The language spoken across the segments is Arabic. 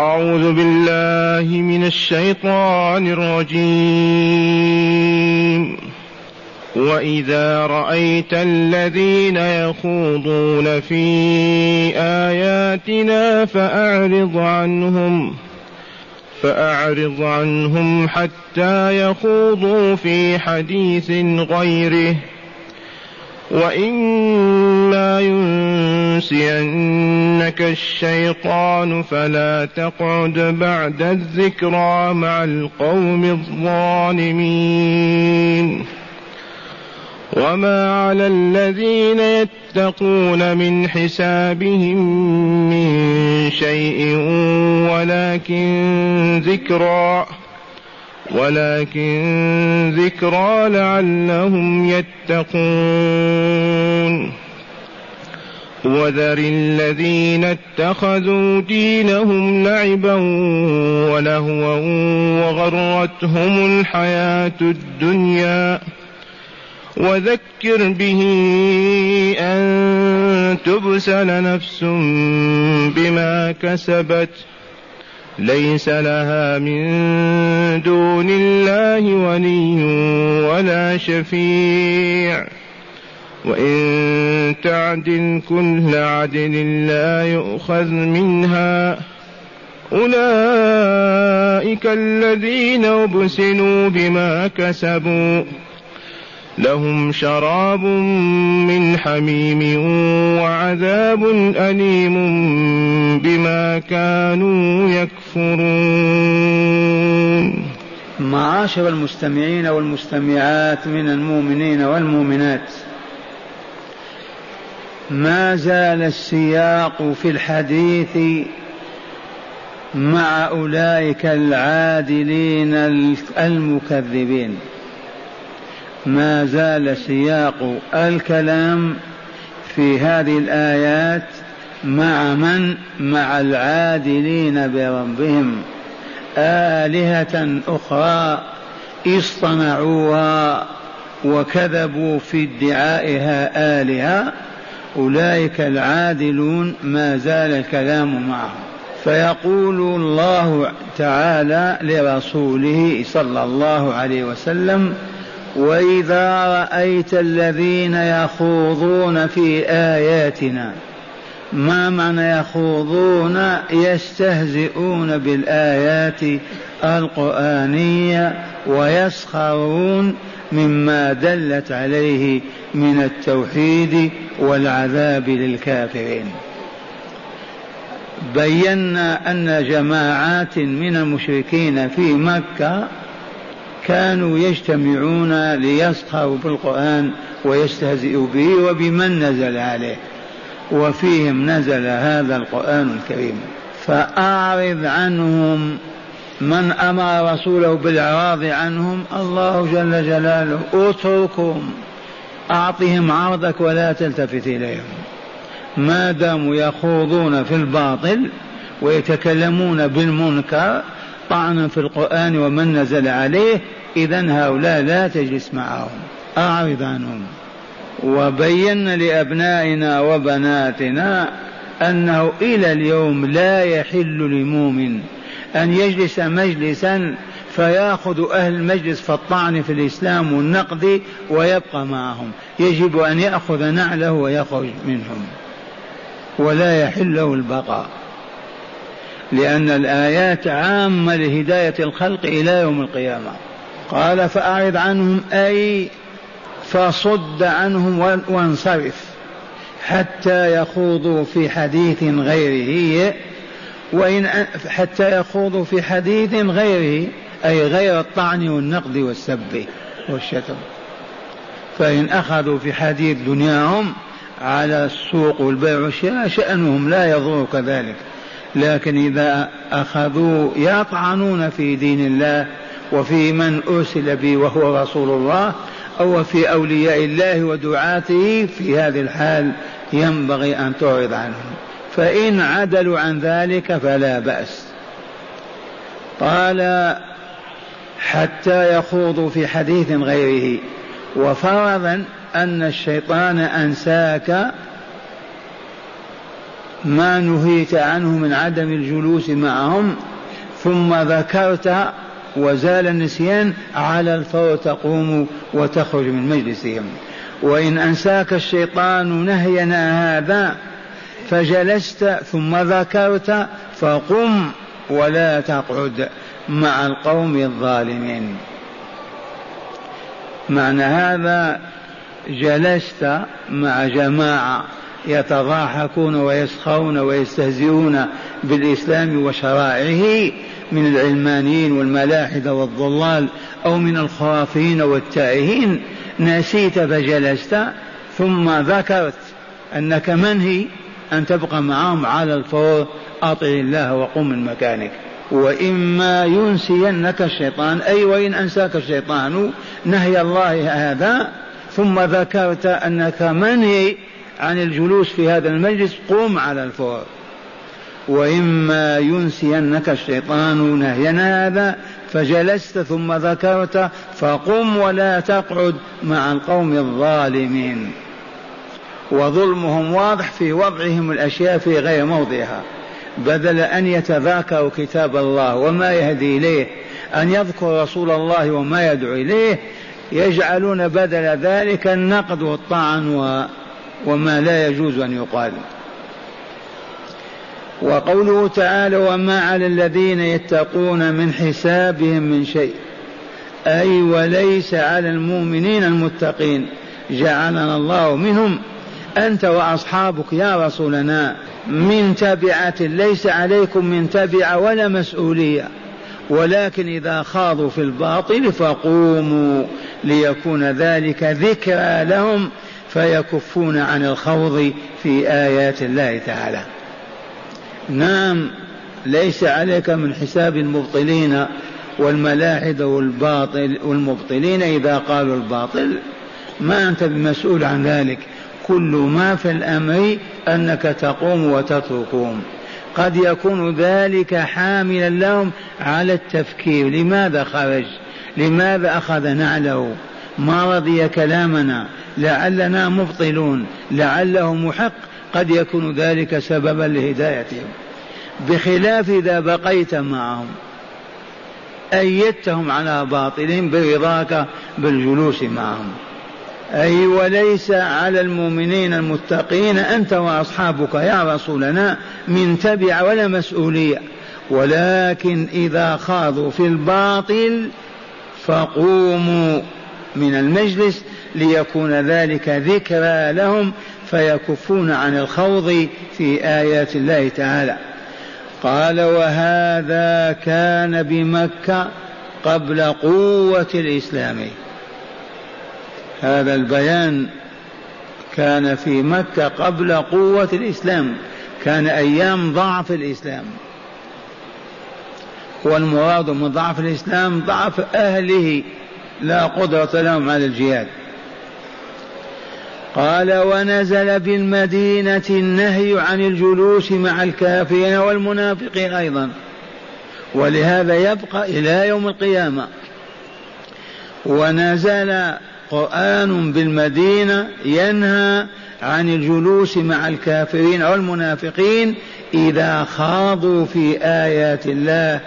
أعوذ بالله من الشيطان الرجيم. وإذا رأيت الذين يخوضون في آياتنا فأعرض عنهم حتى يخوضوا في حديث غيره، وإما ينسينك الشيطان فلا تقعد بعد الذكرى مع القوم الظالمين. وما على الذين يتقون من حسابهم من شيء ولكن ذكرى لعلهم يتقون. وذر الذين اتخذوا دينهم لعبا ولهوا وغرتهم الحياة الدنيا، وذكر به أن تبسل نفس بما كسبت ليس لها من دون الله ولي ولا شفيع، وإن تعدل كل عدل لا يؤخذ منها. أولئك الذين أبسلوا بما كسبوا، لهم شراب من حميم وعذاب أليم بما كانوا يكفرون. معاشر المستمعين والمستمعات من المؤمنين والمؤمنات، ما زال السياق في الحديث مع أولئك العادلين المكذبين، ما زال سياق الكلام في هذه الآيات مع من؟ مع العادلين بربهم، آلهة أخرى اصطنعوها وكذبوا في ادعائها آلهة. أولئك العادلون ما زال الكلام معهم. فيقول الله تعالى لرسوله صلى الله عليه وسلم: وإذا رأيت الذين يخوضون في آياتنا. ما معنى يخوضون؟ يستهزئون بالآيات القرآنية ويسخرون مما دلت عليه من التوحيد والعذاب للكافرين. بينا أن جماعات من المشركين في مكة كانوا يجتمعون ليسخروا بالقرآن ويستهزئوا به وبمن نزل عليه، وفيهم نزل هذا القرآن الكريم. فأعرض عنهم. من أمر رسوله بالإعراض عنهم؟ الله جل جلاله. اتركهم، أعطهم عرضك ولا تلتفت إليهم ما داموا يخوضون في الباطل ويتكلمون بالمنكر طعنا في القرآن ومن نزل عليه، إذن هؤلاء لا تجلس معهم، أعرض عنهم. وبينا لأبنائنا وبناتنا أنه إلى اليوم لا يحل لمؤمن أن يجلس مجلسا فيأخذ أهل المجلس فالطعن في الإسلام والنقد ويبقى معهم، يجب أن يأخذ نعله ويخرج منهم ولا يحل له البقاء، لأن الآيات عامة لهداية الخلق إلى يوم القيامة. قال: فأعرض عنهم، أي فصد عنهم وانصرف حتى يخوضوا في حديث غيره، أي غير الطعن والنقد والسب والشتم. فإن أخذوا في حديث دنياهم على السوق والبيع والشراء شأنهم لا يضر كذلك، لكن إذا أخذوا يطعنون في دين الله وفي من أرسل به وهو رسول الله أو في أولياء الله ودعاته، في هذه الحال ينبغي أن تعرض عنهم. فإن عدلوا عن ذلك فلا بأس. قال: حتى يخوضوا في حديث غيره. وفرضا أن الشيطان أنساك ما نهيت عنه من عدم الجلوس معهم ثم ذكرت وزال النسيان على الفور تقوم وتخرج من مجلسهم. وإن أنساك الشيطان نهينا هذا فجلست ثم ذكرت فقم ولا تقعد مع القوم الظالمين. معنى هذا جلست مع جماعة يتضاحكون ويسخرون ويستهزئون بالإسلام وشرائعه من العلمانيين والملاحدة والضلال أو من الخرافيين والتائهين، نسيت فجلست ثم ذكرت أنك منهي أن تبقى معهم على الفور، أطع الله وقم من مكانك. وإما ينسينك الشيطان، أي وإن أنساك الشيطان نهي الله هذا ثم ذكرت أنك منهي عن الجلوس في هذا المجلس قوم على الفور. وإما ينسينك الشيطان نهينا هذا فجلست ثم ذكرت فقم ولا تقعد مع القوم الظالمين. وظلمهم واضح في وضعهم الأشياء في غير موضعها، بدل أن يتذاكروا كتاب الله وما يهدي إليه، أن يذكر رسول الله وما يدعو إليه، يجعلون بدل ذلك النقد والطعن وما لا يجوز أن يقال. وقوله تعالى وما على الذين يتقون من حسابهم من شيء، أي وليس على المؤمنين المتقين، جعلنا الله منهم أنت وأصحابك يا رسولنا، من تبعة ليس عليكم من تبعة ولا مسؤولية، ولكن إذا خاضوا في الباطل فقوموا ليكون ذلك ذكرى لهم فيكفون عن الخوض في آيات الله تعالى. نعم، ليس عليك من حساب المبطلين والملاحدة والمبطلين إذا قالوا الباطل، ما أنت بمسؤول عن ذلك، كل ما في الأمر أنك تقوم وتتركهم. قد يكون ذلك حاملا لهم على التفكير، لماذا خرج، لماذا أخذ نعله، ما رضي كلامنا، لعلنا مبطلون، لعله محق، قد يكون ذلك سببا لهدايتهم. بخلاف إذا بقيت معهم أيدتهم على باطلهم برضاك بالجلوس معهم. أي وليس على المؤمنين المتقين أنت وأصحابك يا رسولنا من تبع ولا مسؤولية، ولكن إذا خاضوا في الباطل فقوموا من المجلس ليكون ذلك ذكرى لهم فيكفون عن الخوض في آيات الله تعالى. قال وهذا كان بمكة قبل قوة الإسلام. هذا البيان كان في مكة قبل قوة الإسلام، كان أيام ضعف الإسلام، والمراد من ضعف الإسلام ضعف أهله، لا قدرة لهم على الجهاد. قال ونزل بالمدينة النهي عن الجلوس مع الكافرين والمنافقين أيضا، ولهذا يبقى إلى يوم القيامة. ونزل قرآن بالمدينة ينهى عن الجلوس مع الكافرين والمنافقين إذا خاضوا في آيات الله،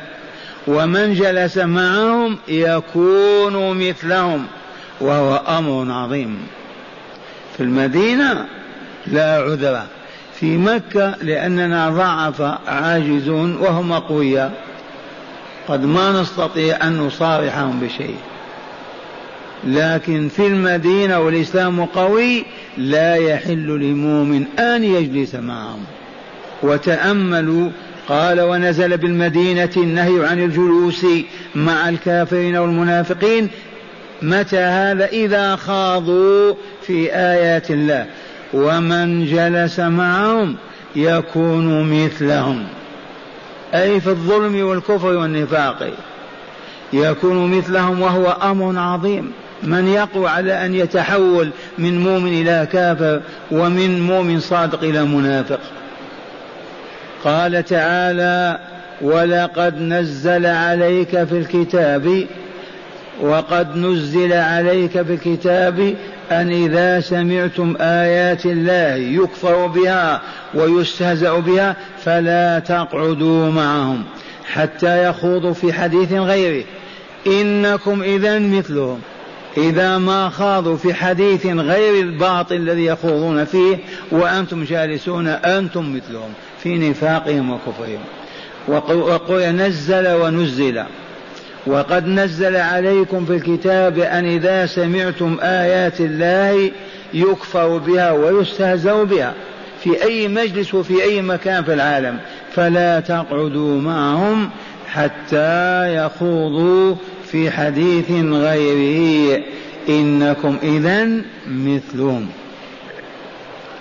ومن جلس معهم يكون مثلهم، وهو أمر عظيم. في المدينة لا عذر، في مكة لأننا ضعف عاجزون وهم أقوياء، قد ما نستطيع أن نصارحهم بشيء. لكن في المدينة والإسلام قوي لا يحل لمؤمن أن يجلس معهم. وتأملوا، قال ونزل بالمدينة النهي عن الجلوس مع الكافرين والمنافقين، متى هذا؟ إذا خاضوا في آيات الله، ومن جلس معهم يكون مثلهم، أي في الظلم والكفر والنفاق يكون مثلهم، وهو أمر عظيم. من يقوى على أن يتحول من مؤمن إلى كافر، ومن مؤمن صادق إلى منافق. قال تعالى ولقد نزل عليك في الكتاب أن إذا سمعتم آيات الله يكفر بها ويستهزأ بها فلا تقعدوا معهم حتى يخوضوا في حديث غيره، إنكم إذا مثلهم. إذا ما خاضوا في حديث غير الباطل الذي يخوضون فيه وأنتم جالسون أنتم مثلهم في نفاقهم وكفرهم. وقل نزل ونزل، وقد نزل عليكم في الكتاب أن إذا سمعتم آيات الله يكفر بها ويستهزأ بها في أي مجلس وفي أي مكان في العالم، فلا تقعدوا معهم حتى يخوضوا في حديث غيره، إنكم إذن مثلهم.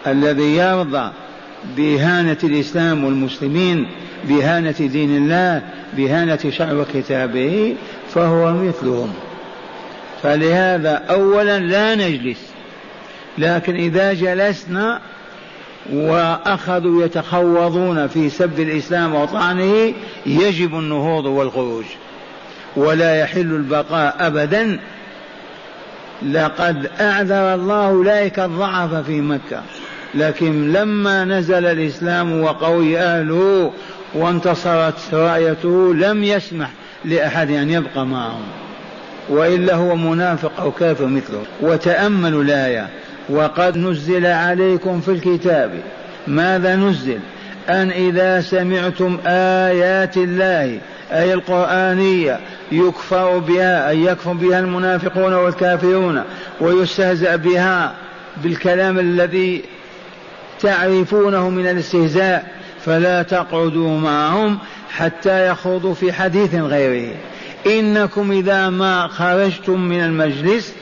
الذي يرضى بإهانة الإسلام والمسلمين، بإهانة دين الله، بإهانة شرع وكتابه، فهو مثلهم. فلهذا أولا لا نجلس، لكن إذا جلسنا وأخذوا يتخوضون في سب الإسلام وطعنه يجب النهوض والخروج، ولا يحل البقاء أبدا. لقد أعذر الله أولئك الضعف في مكة، لكن لما نزل الإسلام وقوي أهله وانتصرت رايته لم يسمح لأحد أن يبقى معهم، وإلا هو منافق أو كافر مثله. وتأملوا الآية، وقد نزل عليكم في الكتاب، ماذا نزل؟ أن إذا سمعتم آيات الله أي القرآنية يكفر بها، أي يكفر بها المنافقون والكافرون، ويستهزأ بها بالكلام الذي تعرفونه من الاستهزاء، فلا تقعدوا معهم حتى يخوضوا في حديث غيره، إنكم إذا ما خرجتم من المجلس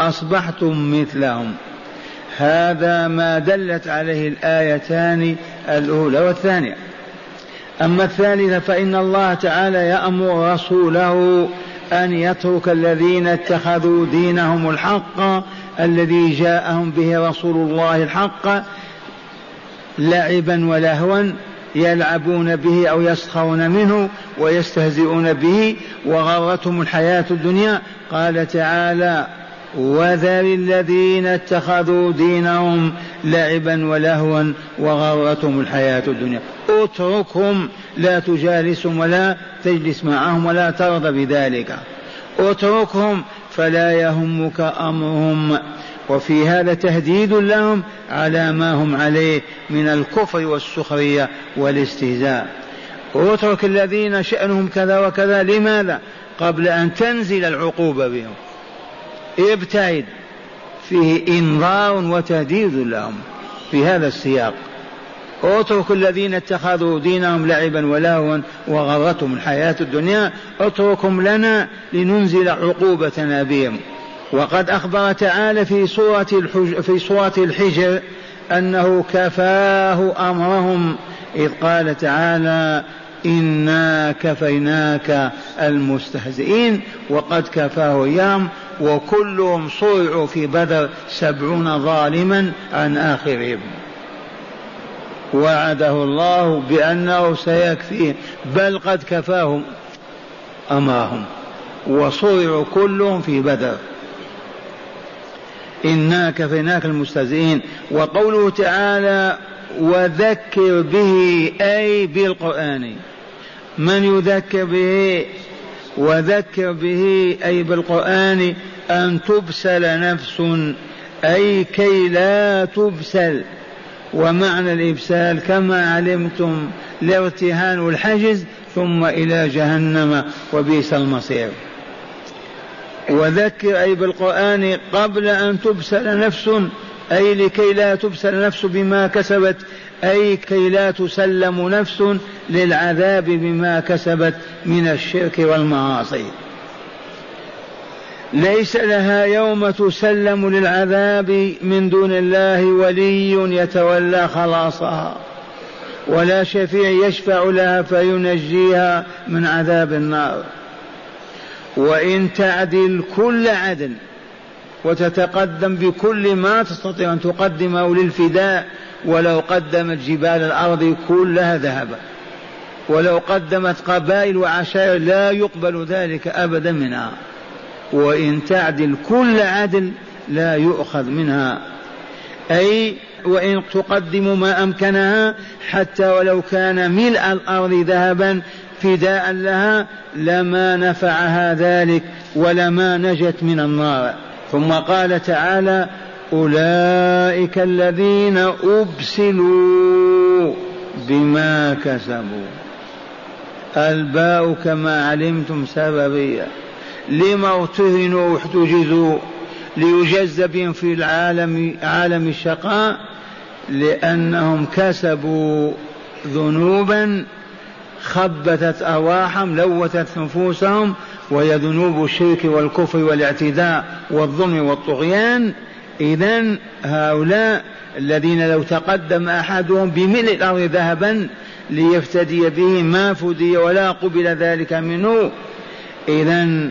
أصبحتم مثلهم. هذا ما دلت عليه الآيتان الأولى والثانية. أما الثالثة فإن الله تعالى يأمر رسوله أن يترك الذين اتخذوا دينهم الحق الذي جاءهم به رسول الله الحق لعبا ولهوا، يلعبون به أو يسخرون منه ويستهزئون به وغرتهم الحياة الدنيا. قال تعالى: وذر الذين اتخذوا دينهم لعبا ولهوا وغرتهم الحياة الدنيا، اتركهم، لا تجالسهم ولا تجلس معهم ولا ترضى بذلك، اتركهم فلا يهمك أمرهم. وفي هذا تهديد لهم على ما هم عليه من الكفر والسخرية والاستهزاء. اترك الذين شأنهم كذا وكذا، لماذا؟ قبل أن تنزل العقوبة بهم، ابتعد. فيه إنذار وتهديد لهم في هذا السياق. اترك الذين اتخذوا دينهم لعبا ولهوا وغرتهم الحياة الدنيا، اتركهم لنا لننزل عقوبتنا بهم. وقد أخبر تعالى في سورة الحجر أنه كفاه أمرهم، إذ قال تعالى: إنا كفيناك المستهزئين. وقد كفاه إياهم، وكلهم صرعوا في بدر 70 ظالما عن آخرهم. وعده الله بأنه سيكفيهم، بل قد كفاهم أمرهم وصرعوا كلهم في بدر. إنا كفيناك المستهزئين. وقوله تعالى: وذكر به، أي بالقرآن. من يذكر به؟ وذكر به أي بالقرآن أن تبسل نفس، أي كي لا تبسل. ومعنى الإبسال كما علمتم لارتهان الحجز ثم إلى جهنم وبئس المصير. وذكر أي بالقرآن قبل أن تبسل نفس، أي لكي لا تبسل نفس بما كسبت، أي كي لا تسلم نفس للعذاب بما كسبت من الشرك والمعاصي. ليس لها يوم تسلم للعذاب من دون الله ولي يتولى خلاصها، ولا شفيع يشفع لها فينجيها من عذاب النار. وإن تعدل كل عدل وتتقدم بكل ما تستطيع أن تقدمه للفداء، ولو قدمت جبال الأرض كلها ذهبا، ولو قدمت قبائل وعشائر لا يقبل ذلك أبدا منها. وإن تعدل كل عدل لا يؤخذ منها، أي وإن تقدم ما أمكنها حتى ولو كان ملء الأرض ذهبا فداء لها لما نفعها ذلك ولما نجت من النار. ثم قال تعالى: أولئك الذين أبسلوا بما كسبوا. الباء كما علمتم سببية، لما ارتهنوا واحتجزوا ليجذبهم في العالم عالم الشقاء، لأنهم كسبوا ذنوبا خبتت أرواحهم، لوثت نفوسهم، وهي ذنوب الشرك والكفر والاعتداء والظلم والطغيان. إذن هؤلاء الذين لو تقدم أحدهم بملء الأرض ذهبا ليفتدي به ما فدي ولا قبل ذلك منه، إذن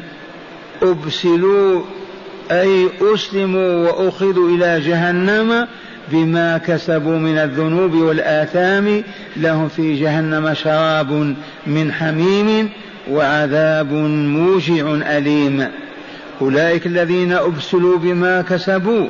أبسلوا أي أسلموا وأخذوا إلى جهنم بما كسبوا من الذنوب والآثام، لهم في جهنم شراب من حميم وعذاب موجع أليم. أولئك الذين أبسلوا بما كسبوا،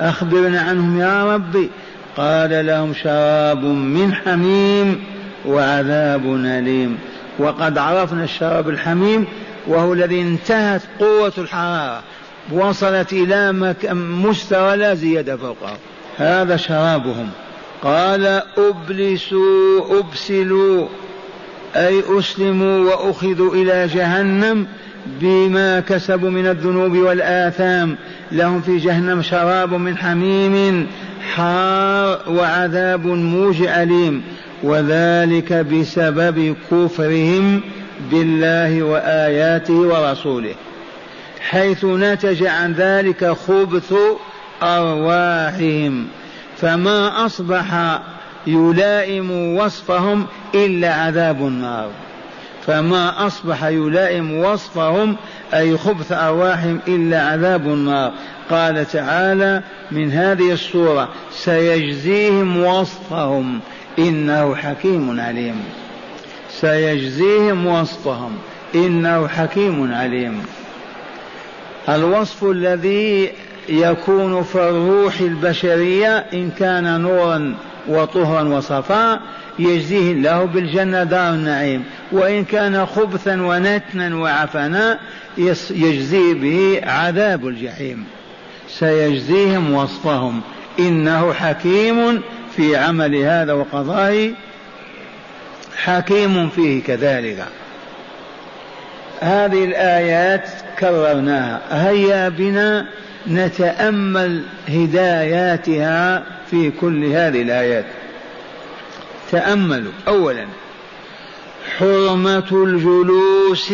أخبرنا عنهم يا ربي. قال: لهم شراب من حميم وعذاب أليم. وقد عرفنا الشراب الحميم، وهو الذي انتهت قوة الحرارة وصلت إلى مستوى لا زيادة فوقه، هذا شرابهم. قال: أبسلوا أي أسلموا وأخذوا إلى جهنم بما كسبوا من الذنوب والآثام، لهم في جهنم شراب من حميم حار وعذاب موجع أليم، وذلك بسبب كفرهم بالله وآياته ورسوله، حيث نتج عن ذلك خبث أرواحهم، فما أصبح يلائم وصفهم إلا عذاب النار. فما أصبح يلائم وصفهم أي خبث أرواحهم إلا عذاب النار. قال تعالى من هذه السورة: سيجزيهم وصفهم إنه حكيم عليم. سيجزيهم وصفهم إنه حكيم عليم. الوصف الذي يكون في الروح البشرية إن كان نورا وطهرا وصفاء يجزيه الله بالجنة دار النعيم، وإن كان خبثا ونتنا وعفنا يجزي به عذاب الجحيم. سيجزيهم وصفهم إنه حكيم في عمل هذا وقضائه، حكيم فيه كذلك. هذه الآيات كررناها، هيا بنا نتأمل هداياتها في كل هذه الآيات. تأملوا أولا حرمة الجلوس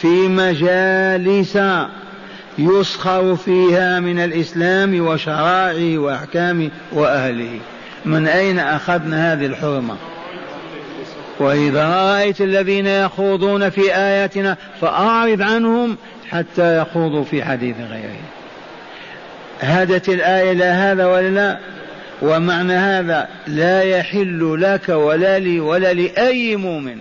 في مجالس يسخر فيها من الإسلام وشرائعه وأحكامه وأهله. من أين أخذنا هذه الحرمة؟ وإذا رأيت الذين يخوضون في آياتنا فأعرض عنهم حتى يخوضوا في حديث غيره. هدت الآية إلى هذا ولا لا؟ ومعنى هذا لا يحل لك ولا لي ولا لأي مؤمن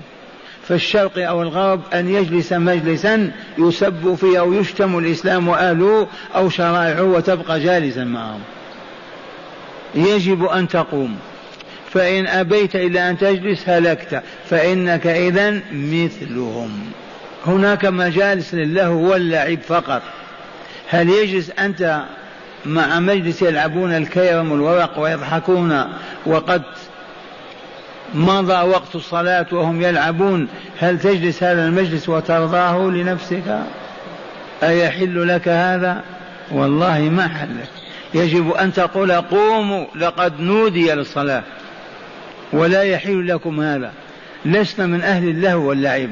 في الشرق أو الغرب أن يجلس مجلسا يسب فيه أو يشتم الإسلام وأهله أو شرائعه وتبقى جالسا معهم، يجب أن تقوم، فإن أبيت إلا أن تجلس هلكت، فإنك إذن مثلهم. هناك مجالس للهو واللعب فقط، هل يجلس أنت مع مجلس يلعبون الكيرم والورق ويضحكون وقد مضى وقت الصلاة وهم يلعبون؟ هل تجلس هذا المجلس وترضاه لنفسك؟ أيحل لك هذا؟ والله ما حل لك. يجب أن تقول قوموا لقد نودي للصلاة، ولا يحل لكم هذا، لسنا من أهل اللهو واللعب.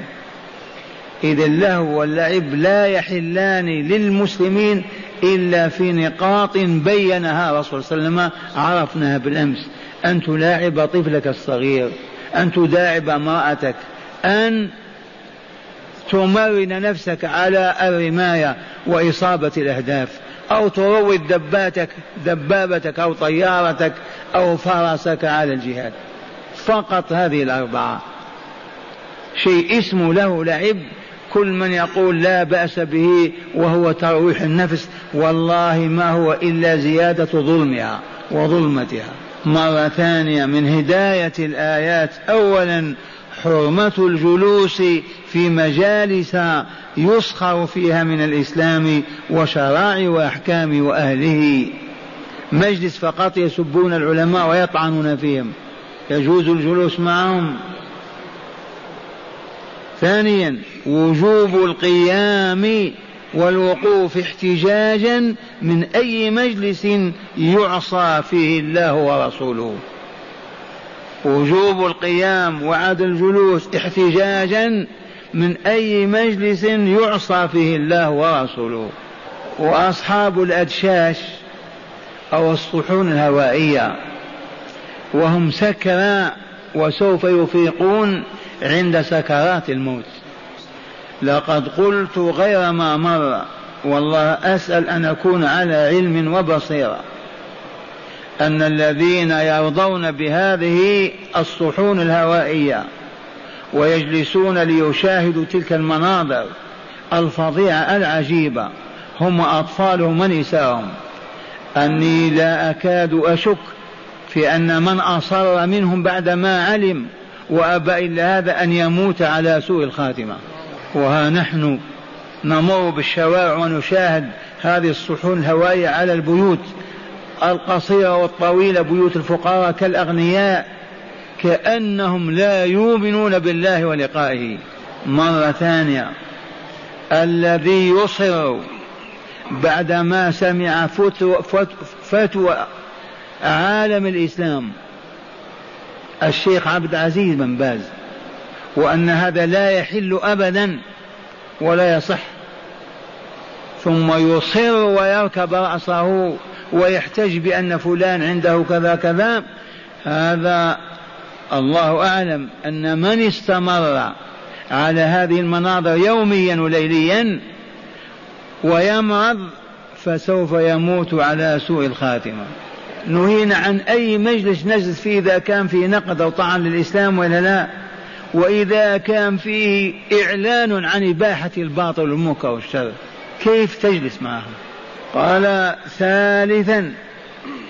إذا اللهو واللعب لا يحلان للمسلمين إلا في نقاط بينها رسول صلى الله عليه وسلم، عرفناها بالأمس: أن تلاعب طفلك الصغير، أن تداعب امرأتك، أن تمرن نفسك على الرماية وإصابة الأهداف، أو تروض دبابتك أو طيارتك أو فرسك على الجهاد. فقط هذه الأربعة شيء اسمه له لعب كل من يقول لا بأس به وهو ترويح النفس والله ما هو إلا زيادة ظلمها وظلمتها. مرة ثانية من هداية الآيات: أولا حرمة الجلوس في مجالس يسخر فيها من الإسلام وشرائع وأحكام وأهله. مجلس فقط يسبون العلماء ويطعنون فيهم، يجوز الجلوس معهم. ثانيا وجوب القيام والوقوف احتجاجا من أي مجلس يعصى فيه الله ورسوله، وجوب القيام وعدم الجلوس احتجاجا من أي مجلس يعصى فيه الله ورسوله. وأصحاب الأدشاش أو الصحون الهوائية وهم سكرى وسوف يفيقون عند سكرات الموت، لقد قلت غير ما مر والله أسأل أن أكون على علم وبصيرة، أن الذين يرضون بهذه الصحون الهوائية ويجلسون ليشاهدوا تلك المناظر الفظيعة العجيبة هم أطفالهم ونساءهم، أني لا أكاد أشك في أن من أصر منهم بعدما علم وأبى إلا هذا أن يموت على سوء الخاتمة. وها نحن نمر بالشوارع ونشاهد هذه الصحون الهوائية على البيوت القصيرة والطويلة، بيوت الفقراء كالأغنياء، كأنهم لا يؤمنون بالله ولقائه. مرة ثانية الذي يصر بعدما سمع فتوى عالم الإسلام الشيخ عبد العزيز بن باز وأن هذا لا يحل أبدا ولا يصح، ثم يصر ويركب رأسه ويحتج بأن فلان عنده كذا كذا، هذا الله أعلم. أن من استمر على هذه المناظر يوميا وليليا ويمرض فسوف يموت على سوء الخاتمة. نهينا عن أي مجلس نجلس فيه إذا كان فيه نقد أو طعن للإسلام ولا لا، وإذا كان فيه إعلان عن إباحة الباطل والمنكر والشر، كيف تجلس معهم؟ قال ثالثا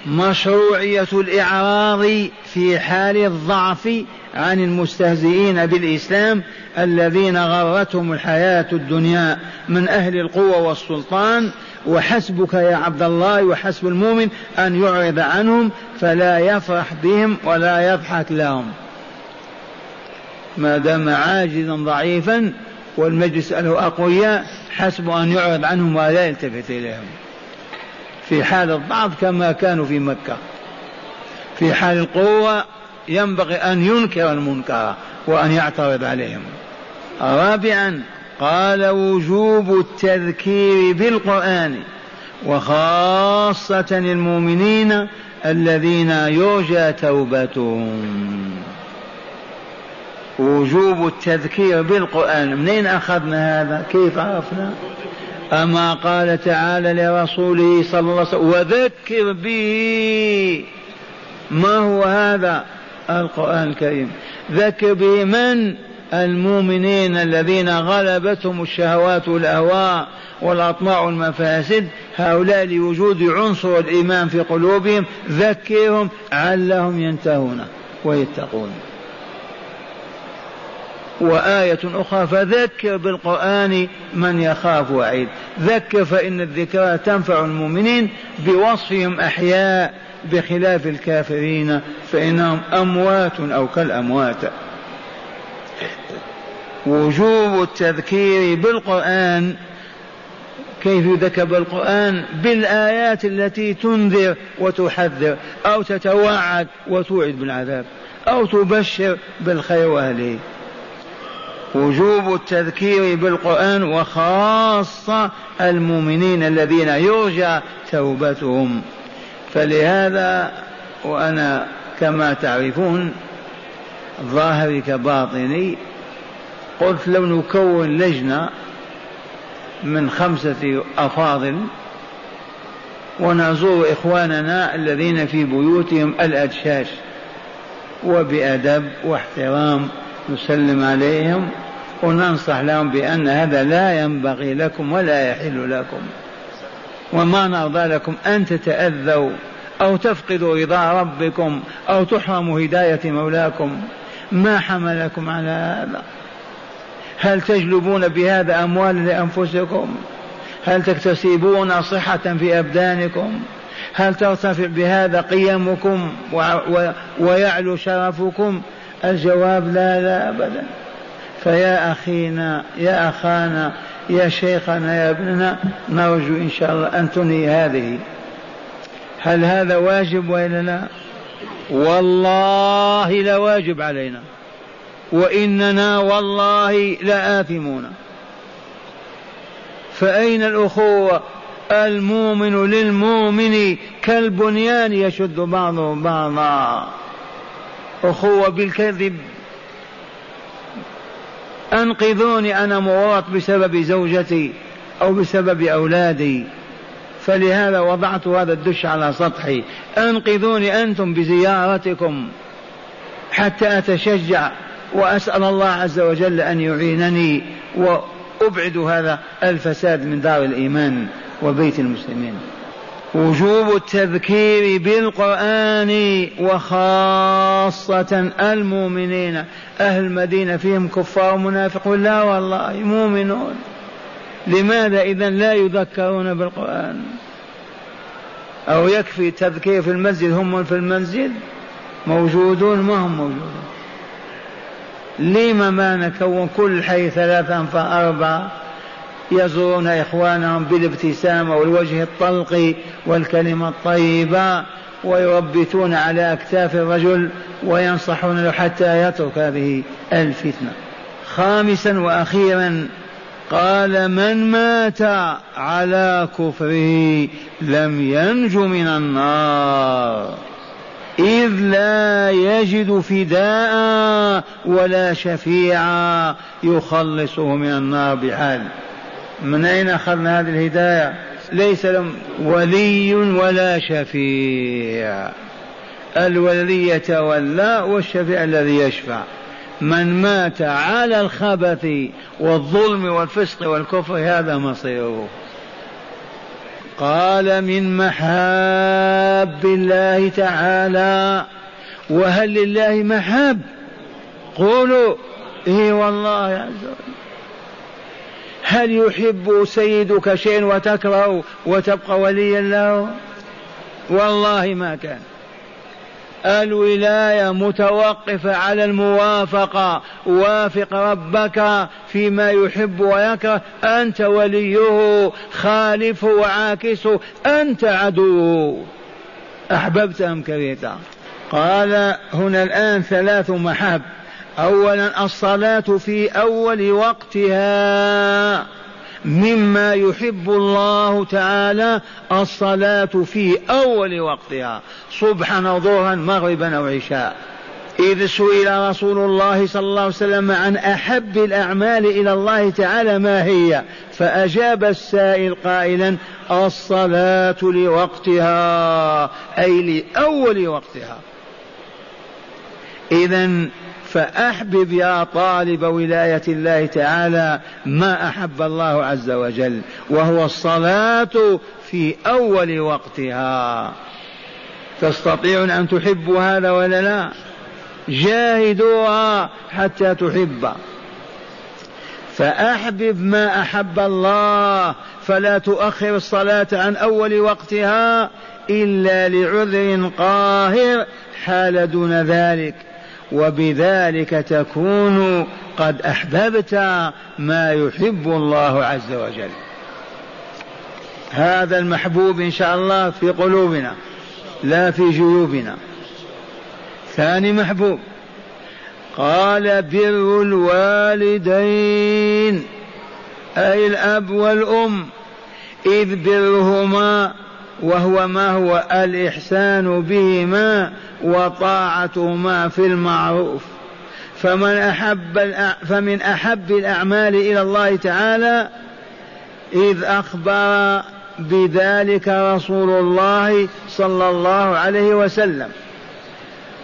مشروعية الإعراض في حال الضعف عن المستهزئين بالإسلام الذين غرتهم الحياة الدنيا من أهل القوة والسلطان، وحسبك يا عبد الله وحسب المؤمن أن يعرض عنهم فلا يفرح بهم ولا يضحك لهم ما دام عاجزا ضعيفا والمجلس له أقوياء، حسب أن يعرض عنهم ولا يلتفت إليهم في حال الضعف كما كانوا في مكة، في حال القوة ينبغي أن ينكر المنكر وأن يعترض عليهم. رابعا قال وجوب التذكير بالقرآن وخاصة المؤمنين الذين يرجى توبتهم. وجوب التذكير بالقرآن، منين أخذنا هذا؟ كيف عرفنا؟ أما قال تعالى لرسوله صلى الله عليه وسلم وذكر به، ما هو هذا؟ القرآن الكريم. ذكر به من؟ المؤمنين الذين غلبتهم الشهوات والأهواء والأطماع والمفاسد، هؤلاء لوجود عنصر الإيمان في قلوبهم ذكرهم علهم ينتهون ويتقون. وآية أخرى فذكر بالقرآن من يخاف وعيد، ذكر فإن الذكرى تنفع المؤمنين بوصفهم أحياء بخلاف الكافرين فإنهم أموات أو كالأموات. وجوب التذكير بالقرآن، كيف يذكر بالقرآن؟ بالآيات التي تنذر وتحذر أو تتوعد وتوعد بالعذاب أو تبشر بالخير وأهله. وجوب التذكير بالقرآن وخاصة المؤمنين الذين يرجى توبتهم. فلهذا وأنا كما تعرفون ظاهري كباطني قلت لو نكون لجنة من 5 أفاضل ونزور إخواننا الذين في بيوتهم الأدشاش وبأدب واحترام، نسلم عليهم وننصح لهم بأن هذا لا ينبغي لكم ولا يحل لكم، وما نرضى لكم أن تتأذوا أو تفقدوا رضا ربكم أو تحرموا هداية مولاكم. ما حملكم على هذا؟ هل تجلبون بهذا أموال لأنفسكم؟ هل تكتسبون صحة في أبدانكم؟ هل ترتفع بهذا قيمكم ويعلو شرفكم؟ الجواب لا، لا أبدا. فيا أخينا يا أخانا يا شيخنا يا ابننا، نرجو إن شاء الله أن تنهي هذه. هل هذا واجب وإلا لا؟ والله لا واجب علينا، وإننا والله لآثمون. فأين الأخوة؟ المؤمن للمؤمن كالبنيان يشد بعضه بعضا. أخوة بالكذب. أنقذوني، أنا مورط بسبب زوجتي أو بسبب أولادي، فلهذا وضعت هذا الدش على سطحي. أنقذوني أنتم بزيارتكم حتى أتشجع وأسأل الله عز وجل أن يعينني وأبعد هذا الفساد من دار الإيمان وبيت المسلمين. وجوب التذكير بالقرآن، وخاصة المؤمنين. أهل المدينة فيهم كفار منافقون؟ لا والله، مؤمنون. لماذا إذن لا يذكرون بالقرآن؟ أو يكفي تذكير في المسجد؟ هم في المسجد موجودون، ما هم موجودون. لما ما نكون كل حي 3 أو 4 يزورون إخوانهم بالابتسامة والوجه الطلق والكلمة الطيبة، ويربتون على أكتاف الرجل وينصحون له حتى يترك هذه الفتنة. 5 وأخيرا، قال: من مات على كفره لم ينج من النار إذ لا يجد فداء ولا شفيعا يخلصه من النار بحال. من أين أخذنا هذه الهداية؟ ليس لهم ولي ولا شفيع. الولي يتولى والشفيع الذي يشفع. من مات على الخبث والظلم والفسق والكفر هذا مصيره. قال: من محاب الله تعالى. وهل لله محاب؟ قولوا: إيه والله عز وجل. هل يحب سيدك شيئا وتكره وتبقى وليا له؟ والله ما كان. الولاية متوقفة على الموافقة. وافق ربك فيما يحب ويكره، أنت وليه، خالفه وعاكسه، أنت عدوه، أحببت أم كرهته. قال هنا الآن 3 محاب. أولا: الصلاة في أول وقتها. مما يحب الله تعالى الصلاة في أول وقتها، صبحا أو ظهرا مغربا أو عشاء. إذ سئل رسول الله صلى الله عليه وسلم عن أحب الأعمال إلى الله تعالى ما هي، فأجاب السائل قائلا: الصلاة لوقتها، أي لأول وقتها. إذن فأحبب يا طالب ولاية الله تعالى ما أحب الله عز وجل، وهو الصلاة في أول وقتها. تستطيعون أن تحبوا هذا ولا لا؟ جاهدوها حتى تحب. فأحبب ما أحب الله، فلا تؤخر الصلاة عن أول وقتها إلا لعذر قاهر حال دون ذلك، وبذلك تكون قد أحببت ما يحب الله عز وجل. هذا المحبوب إن شاء الله في قلوبنا لا في جيوبنا. 2 محبوب. قال: بر الوالدين، أي الأب والأم، إذ برهما، وهو ما هو الإحسان بهما وطاعتهما في المعروف. فمن أحب الأعمال إلى الله تعالى، إذ أخبر بذلك رسول الله صلى الله عليه وسلم.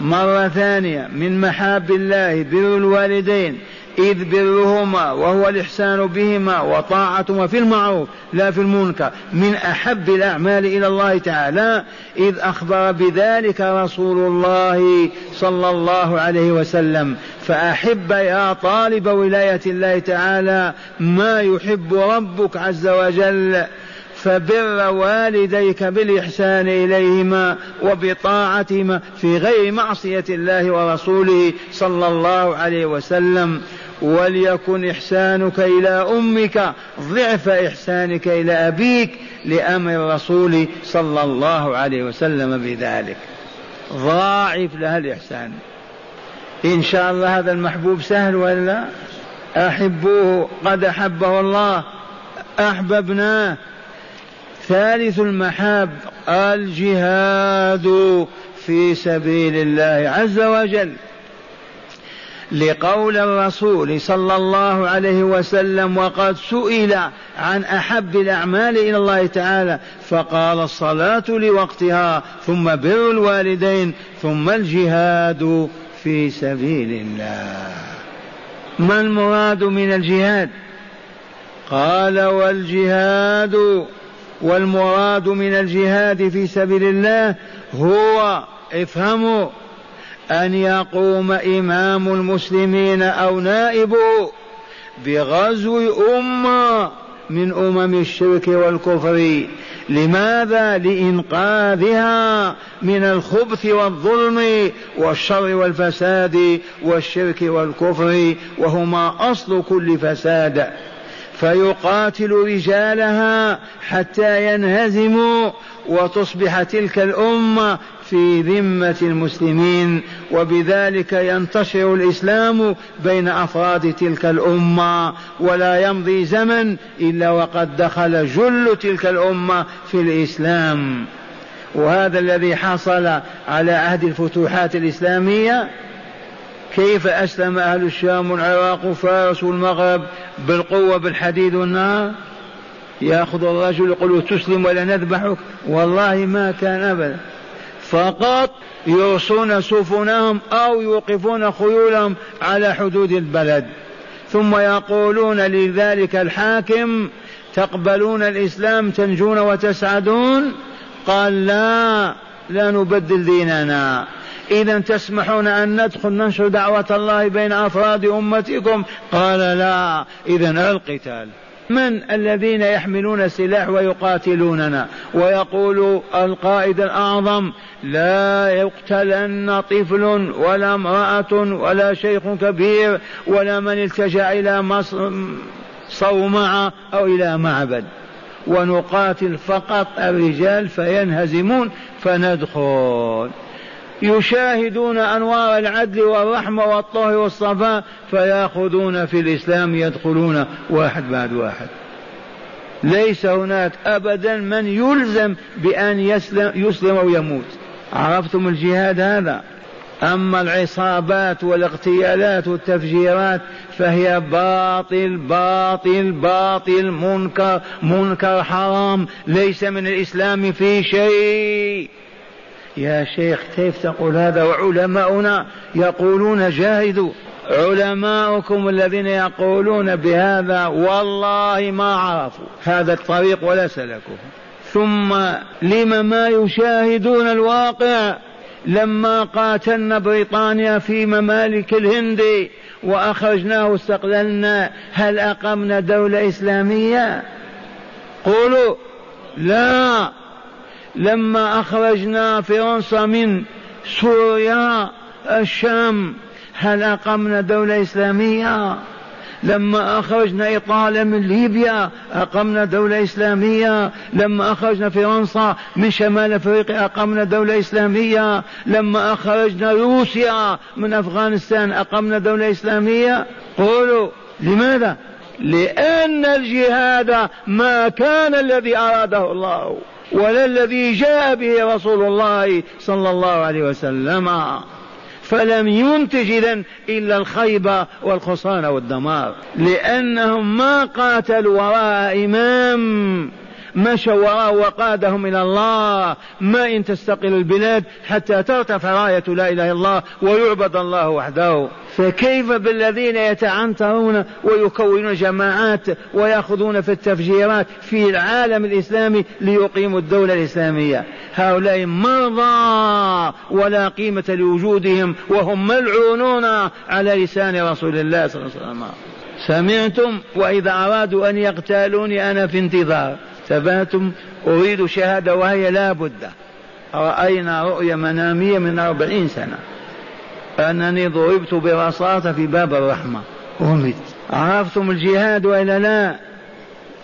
مرة ثانية: من محاب الله بر الوالدين، إذ برهما وهو الإحسان بهما وطاعتهما في المعروف لا في المنكر من أحب الأعمال إلى الله تعالى، إذ أخبر بذلك رسول الله صلى الله عليه وسلم. فأحب يا طالب ولاية الله تعالى ما يحب ربك عز وجل، فبر والديك بالإحسان إليهما وبطاعتهما في غير معصية الله ورسوله صلى الله عليه وسلم. وليكن إحسانك إلى أمك ضعف إحسانك إلى أبيك لأمر الرسول صلى الله عليه وسلم بذلك، ضاعف لها الإحسان. إن شاء الله هذا المحبوب سهل ولا؟ أحبوه قد أحبه الله، أحببناه. ثالث المحاب الجهاد في سبيل الله عز وجل، لقول الرسول صلى الله عليه وسلم وقد سئل عن أحب الأعمال إلى الله تعالى فقال الصلاة لوقتها، ثم بر الوالدين، ثم الجهاد في سبيل الله. ما المراد من الجهاد؟ قال والجهاد، والمراد من الجهاد في سبيل الله هو، افهموا، أن يقوم إمام المسلمين أو نائبه بغزو أمة من أمم الشرك والكفر. لماذا؟ لإنقاذها من الخبث والظلم والشر والفساد والشرك والكفر، وهما أصل كل فساد. فيقاتل رجالها حتى ينهزموا وتصبح تلك الأمة في ذمة المسلمين، وبذلك ينتشر الإسلام بين أفراد تلك الأمة، ولا يمضي زمن إلا وقد دخل جل تلك الأمة في الإسلام. وهذا الذي حصل على عهد الفتوحات الإسلامية، كيف أسلم أهل الشام والعراق وفارس والمغرب بالقوة بالحديد والنار. يأخذ الرجل يقول تسلم ولا نذبحك؟ والله ما كان أبدا، فقط يرصون سفنهم أو يوقفون خيولهم على حدود البلد، ثم يقولون لذلك الحاكم تقبلون الإسلام تنجون وتسعدون؟ قال لا نبدل ديننا. إذا تسمحون أن ندخل ننشر دعوة الله بين أفراد أمتكم؟ قال لا. إذا القتال، من الذين يحملون السلاح ويقاتلوننا؟ ويقول القائد الأعظم لا يقتلن طفل ولا امرأة ولا شيخ كبير ولا من التجأ إلى صومعة أو إلى معبد، ونقاتل فقط الرجال فينهزمون فندخل. يشاهدون أنوار العدل والرحمة والطهر والصفاء فيأخذون في الإسلام، يدخلون واحد بعد واحد. ليس هناك أبدا من يلزم بأن يسلم أو يموت. عرفتم الجهاد هذا؟ أما العصابات والاغتيالات والتفجيرات فهي باطل باطل باطل، منكر منكر حرام، ليس من الإسلام في شيء. يا شيخ كيف تقول هذا وعلماؤنا يقولون جاهدوا؟ علماؤكم الذين يقولون بهذا والله ما عرفوا هذا الطريق ولا سلكوه. ثم لما ما يشاهدون الواقع؟ لما قاتلنا بريطانيا في ممالك الهند وأخرجناه واستقللنا، هل أقمنا دولة إسلامية؟ قولوا لا. لما أخرجنا فرنسا من سوريا الشام، هل أقمنا دولة إسلامية؟ لما أخرجنا إيطاليا من ليبيا أقمنا دولة إسلامية. لما أخرجنا فرنسا من شمال أفريقيا أقمنا دولة إسلامية. لما أخرجنا روسيا من أفغانستان أقمنا دولة إسلامية. قولوا لماذا؟ لأن الجهاد ما كان الذي أراده الله ولا الذي جاء به رسول الله صلى الله عليه وسلم، فلم ينتج إذن إلا الخيبة والخسران والدمار، لأنهم ما قاتلوا وراء إمام، مشوا وراه وقادهم إلى الله. ما إن تستقل البلاد حتى ترتفع راية لا إله إلا الله ويعبد الله وحده. فكيف بالذين يتعنترون ويكونون جماعات ويأخذون في التفجيرات في العالم الإسلامي ليقيموا الدولة الإسلامية؟ هؤلاء مرضى ولا قيمة لوجودهم وهم ملعونون على لسان رسول الله صلى الله عليه وسلم. سمعتم؟ وإذا أرادوا أن يقتلوني أنا في انتظار. ثبتم؟ أريد شهادة وهي لا بد. رأينا رؤيا منامية من 40 سنة أنني ضربت برصاصة في باب الرحمة ومت. عرفتم الجهاد وإلا لا؟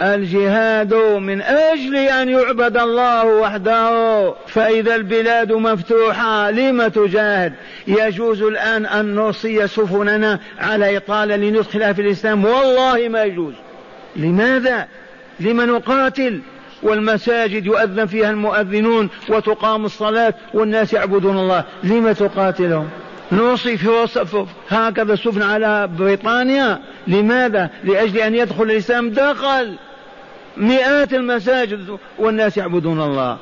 الجهاد من أجل أن يعبد الله وحده. فإذا البلاد مفتوحة لم تجاهد؟ يجوز الآن أن نرصي سفننا على إطالة لندخلها في الإسلام؟ والله ما يجوز. لماذا؟ لمن نقاتل؟ والمساجد يؤذن فيها المؤذنون وتقام الصلاة والناس يعبدون الله، لم تقاتلهم؟ نوصي في هكذا سفن على بريطانيا؟ لماذا؟ لأجل أن يدخل الإسلام؟ دخل مئات المساجد والناس يعبدون الله.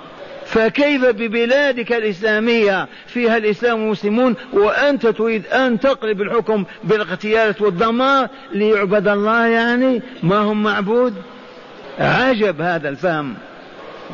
فكيف ببلادك الإسلامية فيها الإسلام والمسلمون وأنت تريد أن تقلب الحكم بالاغتيالات والدمار ليعبد الله؟ يعني ما هم معبود؟ عجب هذا الفهم.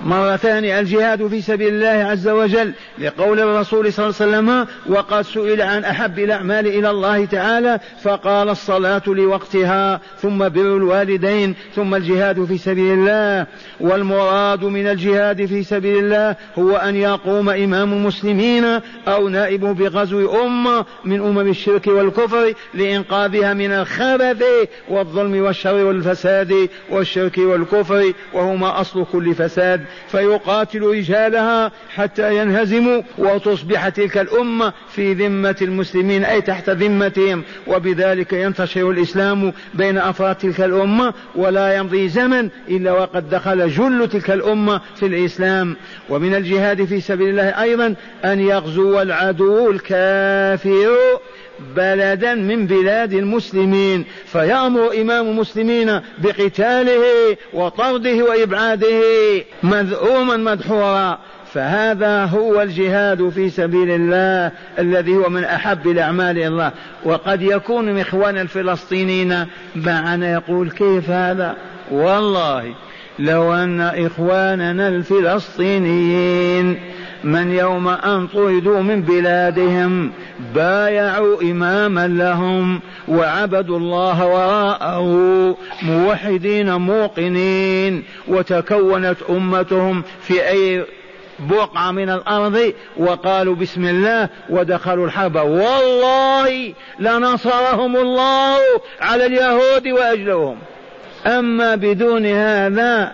مرة ثانية الجهاد في سبيل الله عز وجل لقول الرسول صلى الله عليه وسلم وقد سئل عن أحب الأعمال إلى الله تعالى فقال الصلاة لوقتها ثم بر الوالدين ثم الجهاد في سبيل الله. والمراد من الجهاد في سبيل الله هو أن يقوم إمام المسلمين أو نائبه بغزو أمة من أمم الشرك والكفر لإنقاذها من الخبث والظلم والشر والفساد والشرك والكفر وهما أصل كل فساد، فيقاتل رجالها حتى ينهزموا وتصبح تلك الأمة في ذمة المسلمين أي تحت ذمتهم، وبذلك ينتشر الإسلام بين أفراد تلك الأمة ولا يمضي زمن إلا وقد دخل جل تلك الأمة في الإسلام. ومن الجهاد في سبيل الله أيضا أن يغزو العدو الكافر بلدا من بلاد المسلمين فيأمر إمام المسلمين بقتاله وطرده وإبعاده مذءوما مدحورا. فهذا هو الجهاد في سبيل الله الذي هو من أحب الأعمال إلى الله. وقد يكون من إخواننا الفلسطينيين معنا يقول كيف هذا؟ والله لو أن إخواننا الفلسطينيين من يوم أن طردوا من بلادهم بايعوا إماما لهم وعبدوا الله وراءه موحدين موقنين وتكونت أمتهم في أي بقعة من الأرض وقالوا بسم الله ودخلوا الحرب، والله لنصرهم الله على اليهود وأجلوهم. أما بدون هذا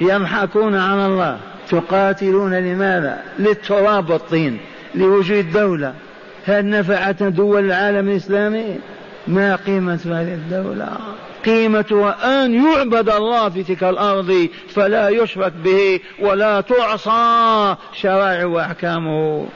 يضحكون على الله. تقاتلون لماذا؟ للتراب والطين، لوجود دولة. هل نفعتنا دول العالم الإسلامي؟ ما قيمة هذه الدولة؟ قيمتها أن يعبد الله في تلك الأرض فلا يشرك به ولا تعصى شرائعه وأحكامه.